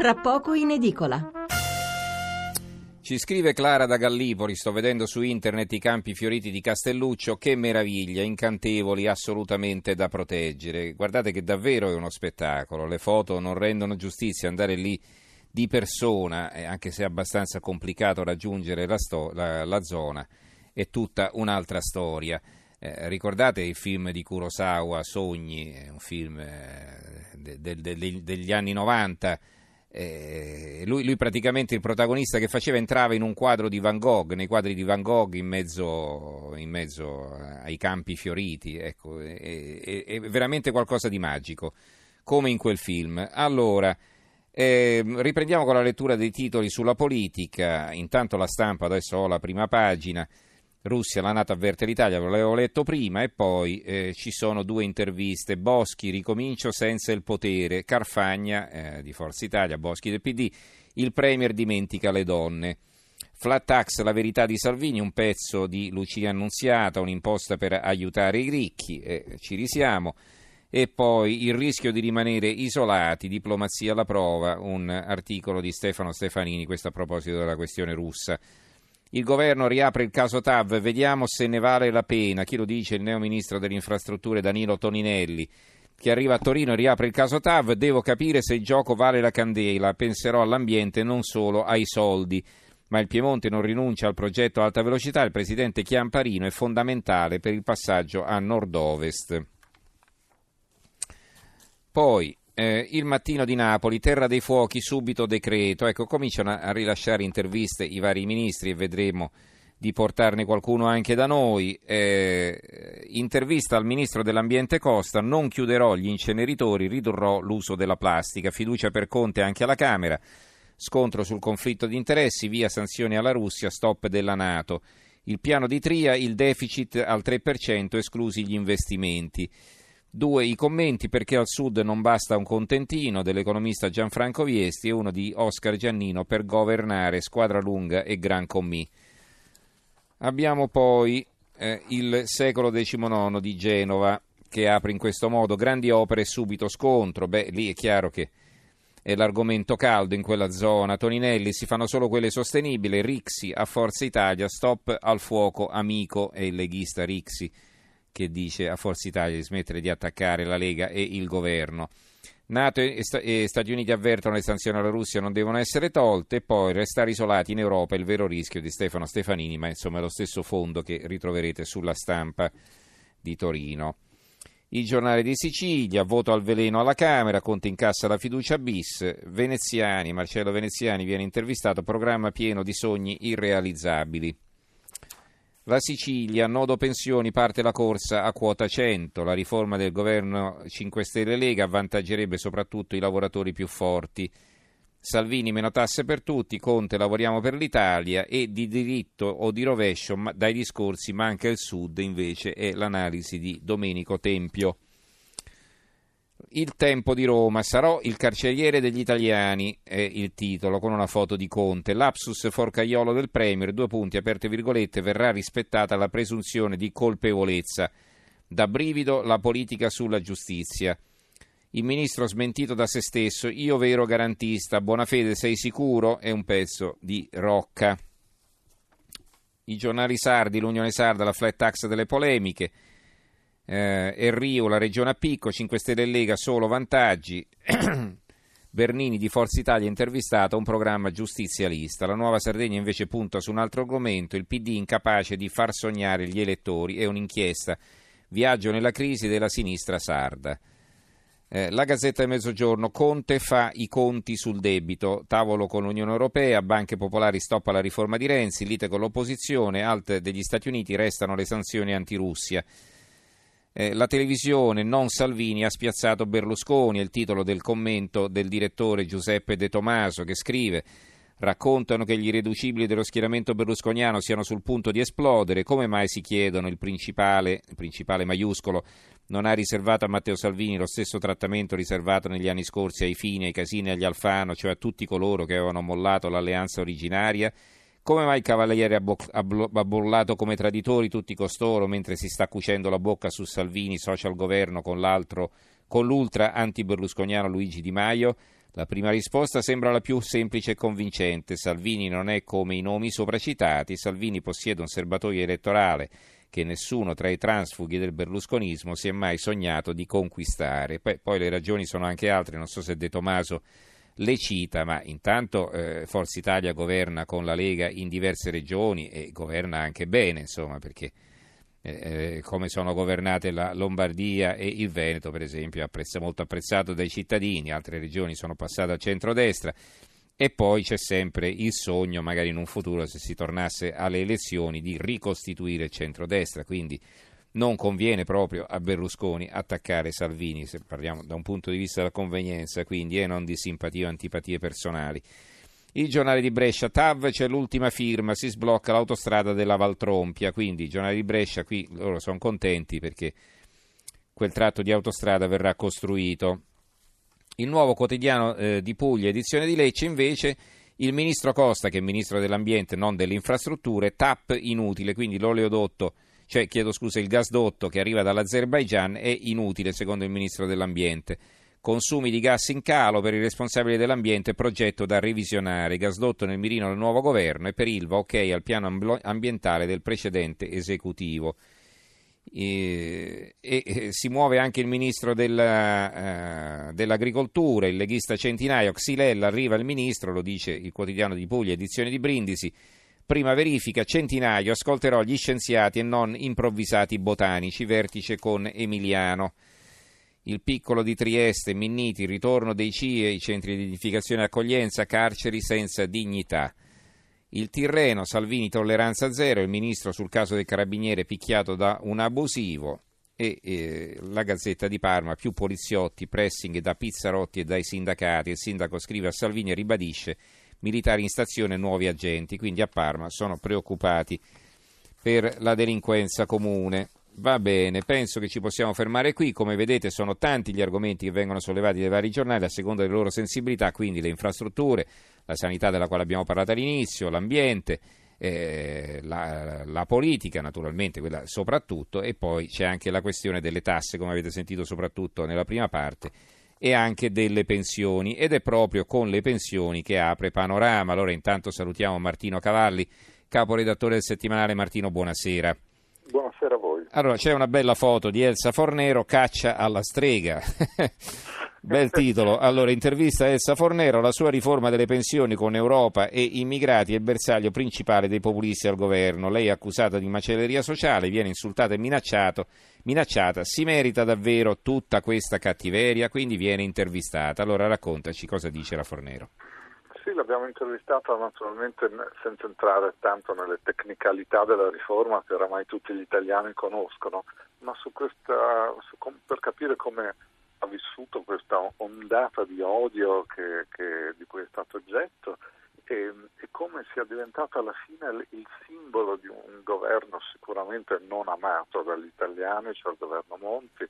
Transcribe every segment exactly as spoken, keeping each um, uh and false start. tra poco in edicola. Ci scrive Clara da Gallipoli, sto vedendo su internet i campi fioriti di Castelluccio, che meraviglia, incantevoli, assolutamente da proteggere. Guardate che davvero è uno spettacolo, le foto non rendono giustizia, andare lì di persona, anche se è abbastanza complicato raggiungere la, sto- la, la zona, è tutta un'altra storia. Eh, ricordate il film di Kurosawa, Sogni, un film eh, de- de- de- degli anni novanta, Eh, lui, lui praticamente il protagonista che faceva entrava in un quadro di Van Gogh, nei quadri di Van Gogh in mezzo, in mezzo ai campi fioriti, ecco, è, è, è veramente qualcosa di magico, come in quel film. Allora, eh, riprendiamo con la lettura dei titoli sulla politica. Intanto La Stampa, adesso ho la prima pagina. Russia, la NATO avverte l'Italia, ve l'avevo letto prima, e poi eh, ci sono due interviste. Boschi, ricomincio senza il potere. Carfagna, eh, di Forza Italia, Boschi del P D, il premier dimentica le donne. Flat tax, la verità di Salvini, un pezzo di Lucia Annunziata, un'imposta per aiutare i ricchi, eh, ci risiamo. E poi il rischio di rimanere isolati, diplomazia alla prova, un articolo di Stefano Stefanini, questo a proposito della questione russa. Il governo riapre il caso T A V, vediamo se ne vale la pena. Chi lo dice? Il neo ministro delle infrastrutture Danilo Toninelli, che arriva a Torino e riapre il caso T A V. Devo capire se il gioco vale la candela, penserò all'ambiente non solo ai soldi. Ma il Piemonte non rinuncia al progetto alta velocità, il presidente Chiamparino è fondamentale per il passaggio a nord-ovest. Poi Eh, il Mattino di Napoli, terra dei fuochi, subito decreto. Ecco, cominciano a rilasciare interviste i vari ministri e vedremo di portarne qualcuno anche da noi. Eh, intervista al ministro dell'ambiente Costa, non chiuderò gli inceneritori, ridurrò l'uso della plastica. Fiducia per Conte anche alla Camera, scontro sul conflitto di interessi, via sanzioni alla Russia, stop della NATO. Il piano di Tria, il deficit al tre per cento, esclusi gli investimenti. Due i commenti, perché al sud non basta un contentino, dell'economista Gianfranco Viesti, e uno di Oscar Giannino, per governare, squadra lunga e gran commì. Abbiamo poi eh, il Secolo diciannove di Genova, che apre in questo modo: grandi opere, subito scontro. Beh, lì è chiaro che è l'argomento caldo in quella zona. Toninelli, si fanno solo quelle sostenibili. Rixi a Forza Italia, stop al fuoco amico, è il leghista Rixi, che dice a Forza Italia di smettere di attaccare la Lega e il governo. NATO e, St- e Stati Uniti avvertono: le sanzioni alla Russia non devono essere tolte. Poi, restare isolati in Europa è il vero rischio, di Stefano Stefanini, ma insomma è lo stesso fondo che ritroverete sulla Stampa di Torino. Il Giornale di Sicilia, voto al veleno alla Camera, Conte incassa la fiducia bis. Veneziani, Marcello Veneziani viene intervistato, programma pieno di sogni irrealizzabili. La Sicilia, nodo pensioni, parte la corsa a quota cento. La riforma del governo cinque Stelle Lega avvantaggerebbe soprattutto i lavoratori più forti. Salvini, meno tasse per tutti. Conte, lavoriamo per l'Italia. E di diritto o di rovescio dai discorsi manca il Sud, invece è l'analisi di Domenico Tempio. Il Tempo di Roma, sarò il carceriere degli italiani, è il titolo, con una foto di Conte. Lapsus forcaiolo del premier, due punti, aperte virgolette, verrà rispettata la presunzione di colpevolezza. Da brivido la politica sulla giustizia. Il ministro smentito da se stesso, io vero garantista, Bonafede sei sicuro? È un pezzo di Rocca. I giornali sardi, l'Unione Sarda, la flat tax delle polemiche. Eh, Errio, la regione a picco, cinque Stelle e Lega solo vantaggi. Bernini di Forza Italia intervistato, un programma giustizialista. La Nuova Sardegna invece punta su un altro argomento, il P D incapace di far sognare gli elettori, è un'inchiesta, viaggio nella crisi della sinistra sarda. Eh, la Gazzetta del Mezzogiorno, Conte fa i conti sul debito, tavolo con l'Unione Europea, banche popolari stop alla riforma di Renzi, lite con l'opposizione, alt degli Stati Uniti, restano le sanzioni anti-Russia. Eh, la televisione, non Salvini ha spiazzato Berlusconi, è il titolo del commento del direttore Giuseppe De Tomaso, che scrive: raccontano che gli irreducibili dello schieramento berlusconiano siano sul punto di esplodere, come mai, si chiedono, il principale, il principale maiuscolo non ha riservato a Matteo Salvini lo stesso trattamento riservato negli anni scorsi ai Fini, ai Casini e agli Alfano, cioè a tutti coloro che avevano mollato l'alleanza originaria? Come mai il Cavaliere ha, bo- ha, blo- ha bollato come traditori tutti costoro, mentre si sta cucendo la bocca su Salvini, socio al governo con l'altro con l'ultra anti-berlusconiano Luigi Di Maio? La prima risposta sembra la più semplice e convincente. Salvini non è come i nomi sopracitati, Salvini possiede un serbatoio elettorale che nessuno tra i transfughi del berlusconismo si è mai sognato di conquistare. Poi, poi le ragioni sono anche altre, non so se De Tomaso le cita, ma intanto eh, Forza Italia governa con la Lega in diverse regioni e governa anche bene, insomma, perché eh, come sono governate la Lombardia e il Veneto, per esempio, è molto apprezzato dai cittadini, altre regioni sono passate a centrodestra. E poi c'è sempre il sogno, magari in un futuro, se si tornasse alle elezioni, di ricostituire il centrodestra, quindi non conviene proprio a Berlusconi attaccare Salvini, se parliamo da un punto di vista della convenienza, quindi, e non di simpatie o antipatie personali. Il Giornale di Brescia, T A V, c'è l'ultima firma, si sblocca l'autostrada della Valtrompia, quindi il Giornale di Brescia, qui loro sono contenti perché quel tratto di autostrada verrà costruito. Il Nuovo Quotidiano eh, di Puglia, edizione di Lecce, invece, il ministro Costa, che è ministro dell'ambiente, non delle infrastrutture, T A P inutile, quindi l'oleodotto, cioè, chiedo scusa, il gasdotto che arriva dall'Azerbaigian è inutile, secondo il ministro dell'ambiente. Consumi di gas in calo per i responsabili dell'ambiente, progetto da revisionare, gasdotto nel mirino del nuovo governo e per Ilva ok al piano amb- ambientale del precedente esecutivo. E, e, e si muove anche il ministro della, uh, dell'agricoltura, il leghista Centinaio, Xylella, arriva il ministro, lo dice il Quotidiano di Puglia, edizione di Brindisi, prima verifica, Centinaio, ascolterò gli scienziati e non improvvisati botanici, vertice con Emiliano. Il Piccolo di Trieste, Minniti, ritorno dei C I E, i centri di identificazione e accoglienza, carceri senza dignità. Il Tirreno, Salvini tolleranza zero, il ministro sul caso del carabiniere picchiato da un abusivo e eh, la Gazzetta di Parma, più poliziotti, pressing da Pizzarotti e dai sindacati, il sindaco scrive a Salvini e ribadisce militari in stazione, nuovi agenti, quindi a Parma sono preoccupati per la delinquenza comune. Va bene, penso che ci possiamo fermare qui, come vedete sono tanti gli argomenti che vengono sollevati dai vari giornali a seconda delle loro sensibilità, quindi le infrastrutture, la sanità della quale abbiamo parlato all'inizio, l'ambiente, eh, la, la politica naturalmente, quella soprattutto, e poi c'è anche la questione delle tasse, come avete sentito soprattutto nella prima parte, e anche delle pensioni, ed è proprio con le pensioni che apre Panorama. Allora intanto salutiamo Martino Cavalli, caporedattore del settimanale. Martino, buonasera. Buonasera a voi. Allora, c'è una bella foto di Elsa Fornero, caccia alla strega, bel titolo. Allora, intervista Elsa Fornero, la sua riforma delle pensioni con Europa e immigrati è il bersaglio principale dei populisti al governo. Lei è accusata di macelleria sociale, viene insultata e minacciato, minacciata, si merita davvero tutta questa cattiveria, quindi viene intervistata. Allora, raccontaci cosa dice la Fornero. Sì, l'abbiamo intervistata naturalmente senza entrare tanto nelle tecnicalità della riforma che oramai tutti gli italiani conoscono, ma su questa, su, per capire come ha vissuto questa ondata di odio che, che, di cui è stato oggetto e, e come sia diventata alla fine il simbolo di un governo sicuramente non amato dagli italiani, cioè il governo Monti,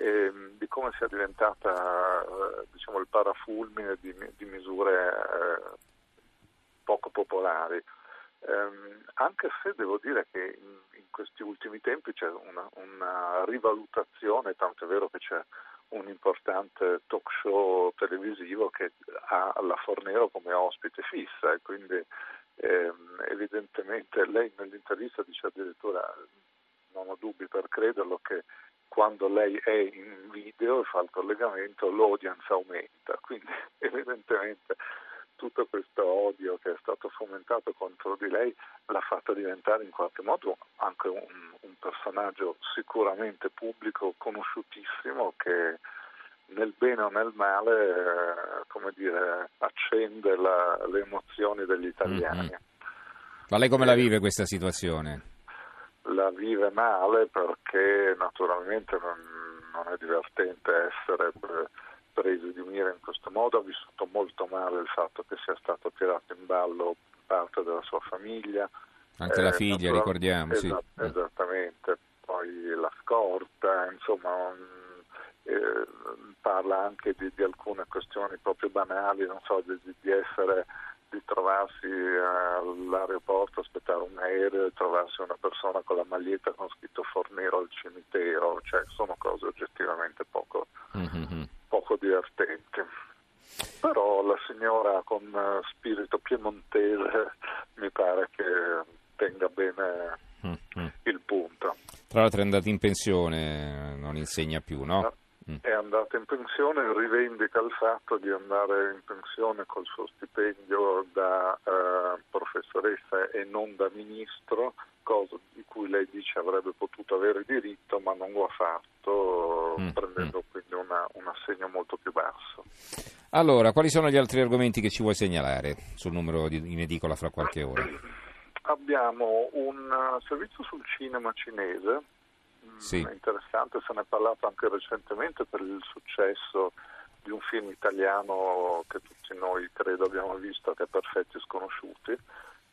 e di come sia diventata diciamo, il parafulmine di, di misure eh, poco popolari, ehm, anche se devo dire che in, in questi ultimi tempi c'è una, una rivalutazione, tanto è vero che c'è un importante talk show televisivo che ha la Fornero come ospite fissa e quindi ehm, evidentemente lei nell'intervista dice addirittura, non ho dubbi per crederlo, che quando lei è in video e fa il collegamento l'audience aumenta, quindi evidentemente tutto questo odio che è stato fomentato contro di lei l'ha fatta diventare in qualche modo anche un, un personaggio sicuramente pubblico, conosciutissimo, che nel bene o nel male eh, come dire, accende la, le emozioni degli italiani. Mm-hmm. Ma lei come la vive questa situazione? La vive male perché naturalmente non, non è divertente essere presi di mira in questo modo, ha vissuto molto male il fatto che sia stato tirato in ballo parte della sua famiglia. Anche eh, la figlia, ricordiamo. Esa- sì. Esattamente, poi la scorta, insomma un, eh, parla anche di, di alcune questioni proprio banali, non so, di, di essere... di trovarsi all'aeroporto, aspettare un aereo e trovarsi una persona con la maglietta con scritto Fornero al cimitero, cioè sono cose oggettivamente poco mm-hmm. poco divertenti. Però la signora con spirito piemontese mi pare che tenga bene mm-hmm. il punto. Tra l'altro è andata in pensione, non insegna più, no? Mm. È andata in pensione, rivendica il fatto di andare in pensione col suo stipendio da eh, professoressa e non da ministro, cosa di cui lei dice avrebbe potuto avere diritto ma non lo ha fatto, mm. prendendo mm. quindi una, un assegno molto più basso. Allora, quali sono gli altri argomenti che ci vuoi segnalare sul numero di, in edicola fra qualche ora? Abbiamo un servizio sul cinema cinese. Sì. Interessante, se ne è parlato anche recentemente per il successo di un film italiano che tutti noi credo abbiamo visto, che è Perfetti Sconosciuti,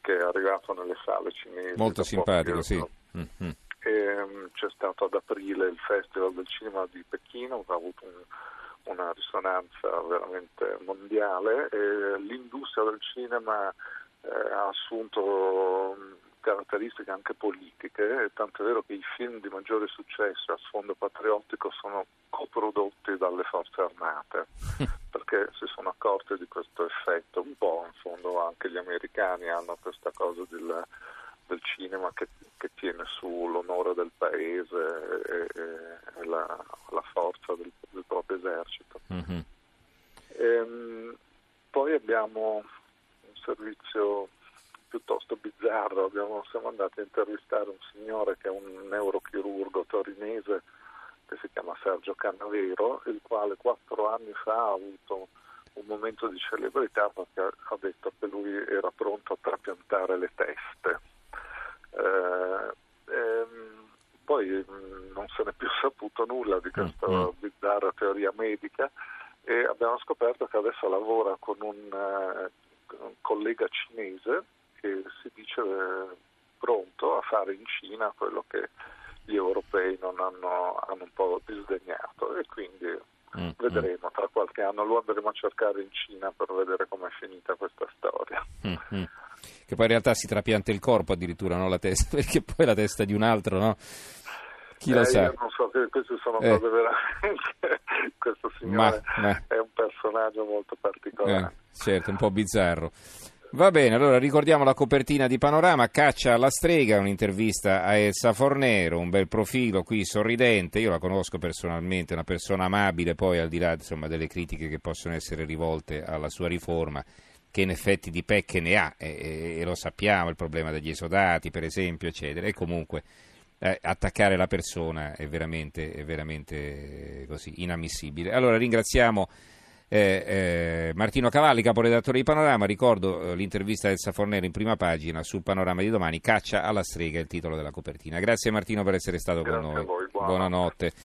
che è arrivato nelle sale cinesi. Molto simpatico, sì. Mm-hmm. E c'è stato ad aprile il Festival del Cinema di Pechino, che ha avuto un, una risonanza veramente mondiale, e l'industria del cinema eh, ha assunto caratteristiche anche politiche, tant'è vero che i film di maggiore successo a sfondo patriottico sono coprodotti dalle forze armate, perché si sono accorti di questo effetto. Un po' in fondo anche gli americani hanno questa cosa del, del cinema che, che tiene su l'onore del paese e, e la, la forza del, del proprio esercito. Mm-hmm. E, poi abbiamo un servizio piuttosto bizzarro, abbiamo, siamo andati a intervistare un signore che è un neurochirurgo torinese che si chiama Sergio Cannavero, il quale quattro anni fa ha avuto un momento di celebrità perché ha detto che lui era pronto a trapiantare le teste. Eh, ehm, poi mh, non se n'è più saputo nulla di questa mm-hmm. bizzarra teoria medica, e abbiamo scoperto che adesso lavora con un, eh, un collega cinese che si dice pronto a fare in Cina quello che gli europei non hanno, hanno un po' disdegnato, e quindi mm, vedremo, mm. tra qualche anno lo andremo a cercare in Cina per vedere com'è finita questa storia. Mm, mm. Che poi in realtà si trapianta il corpo addirittura, non la testa, perché poi la testa di un altro, no? Chi eh, lo sa? Io non so, che queste sono eh. cose veramente... Questo signore ma, ma. è un personaggio molto particolare. Eh, certo, un po' bizzarro. Va bene, allora ricordiamo la copertina di Panorama, Caccia alla strega, un'intervista a Elsa Fornero, un bel profilo qui sorridente, io la conosco personalmente, una persona amabile, poi al di là insomma delle critiche che possono essere rivolte alla sua riforma, che in effetti di pecche ne ha, e, e, e lo sappiamo, il problema degli esodati per esempio, eccetera, e comunque eh, attaccare la persona è veramente, è veramente così, inammissibile. Allora ringraziamo... Eh, eh, Martino Cavalli, caporedattore di Panorama. Ricordo eh, l'intervista a Elsa Fornero in prima pagina sul Panorama di domani. Caccia alla strega, il titolo della copertina. Grazie Martino per essere stato Grazie con noi. Buonanotte.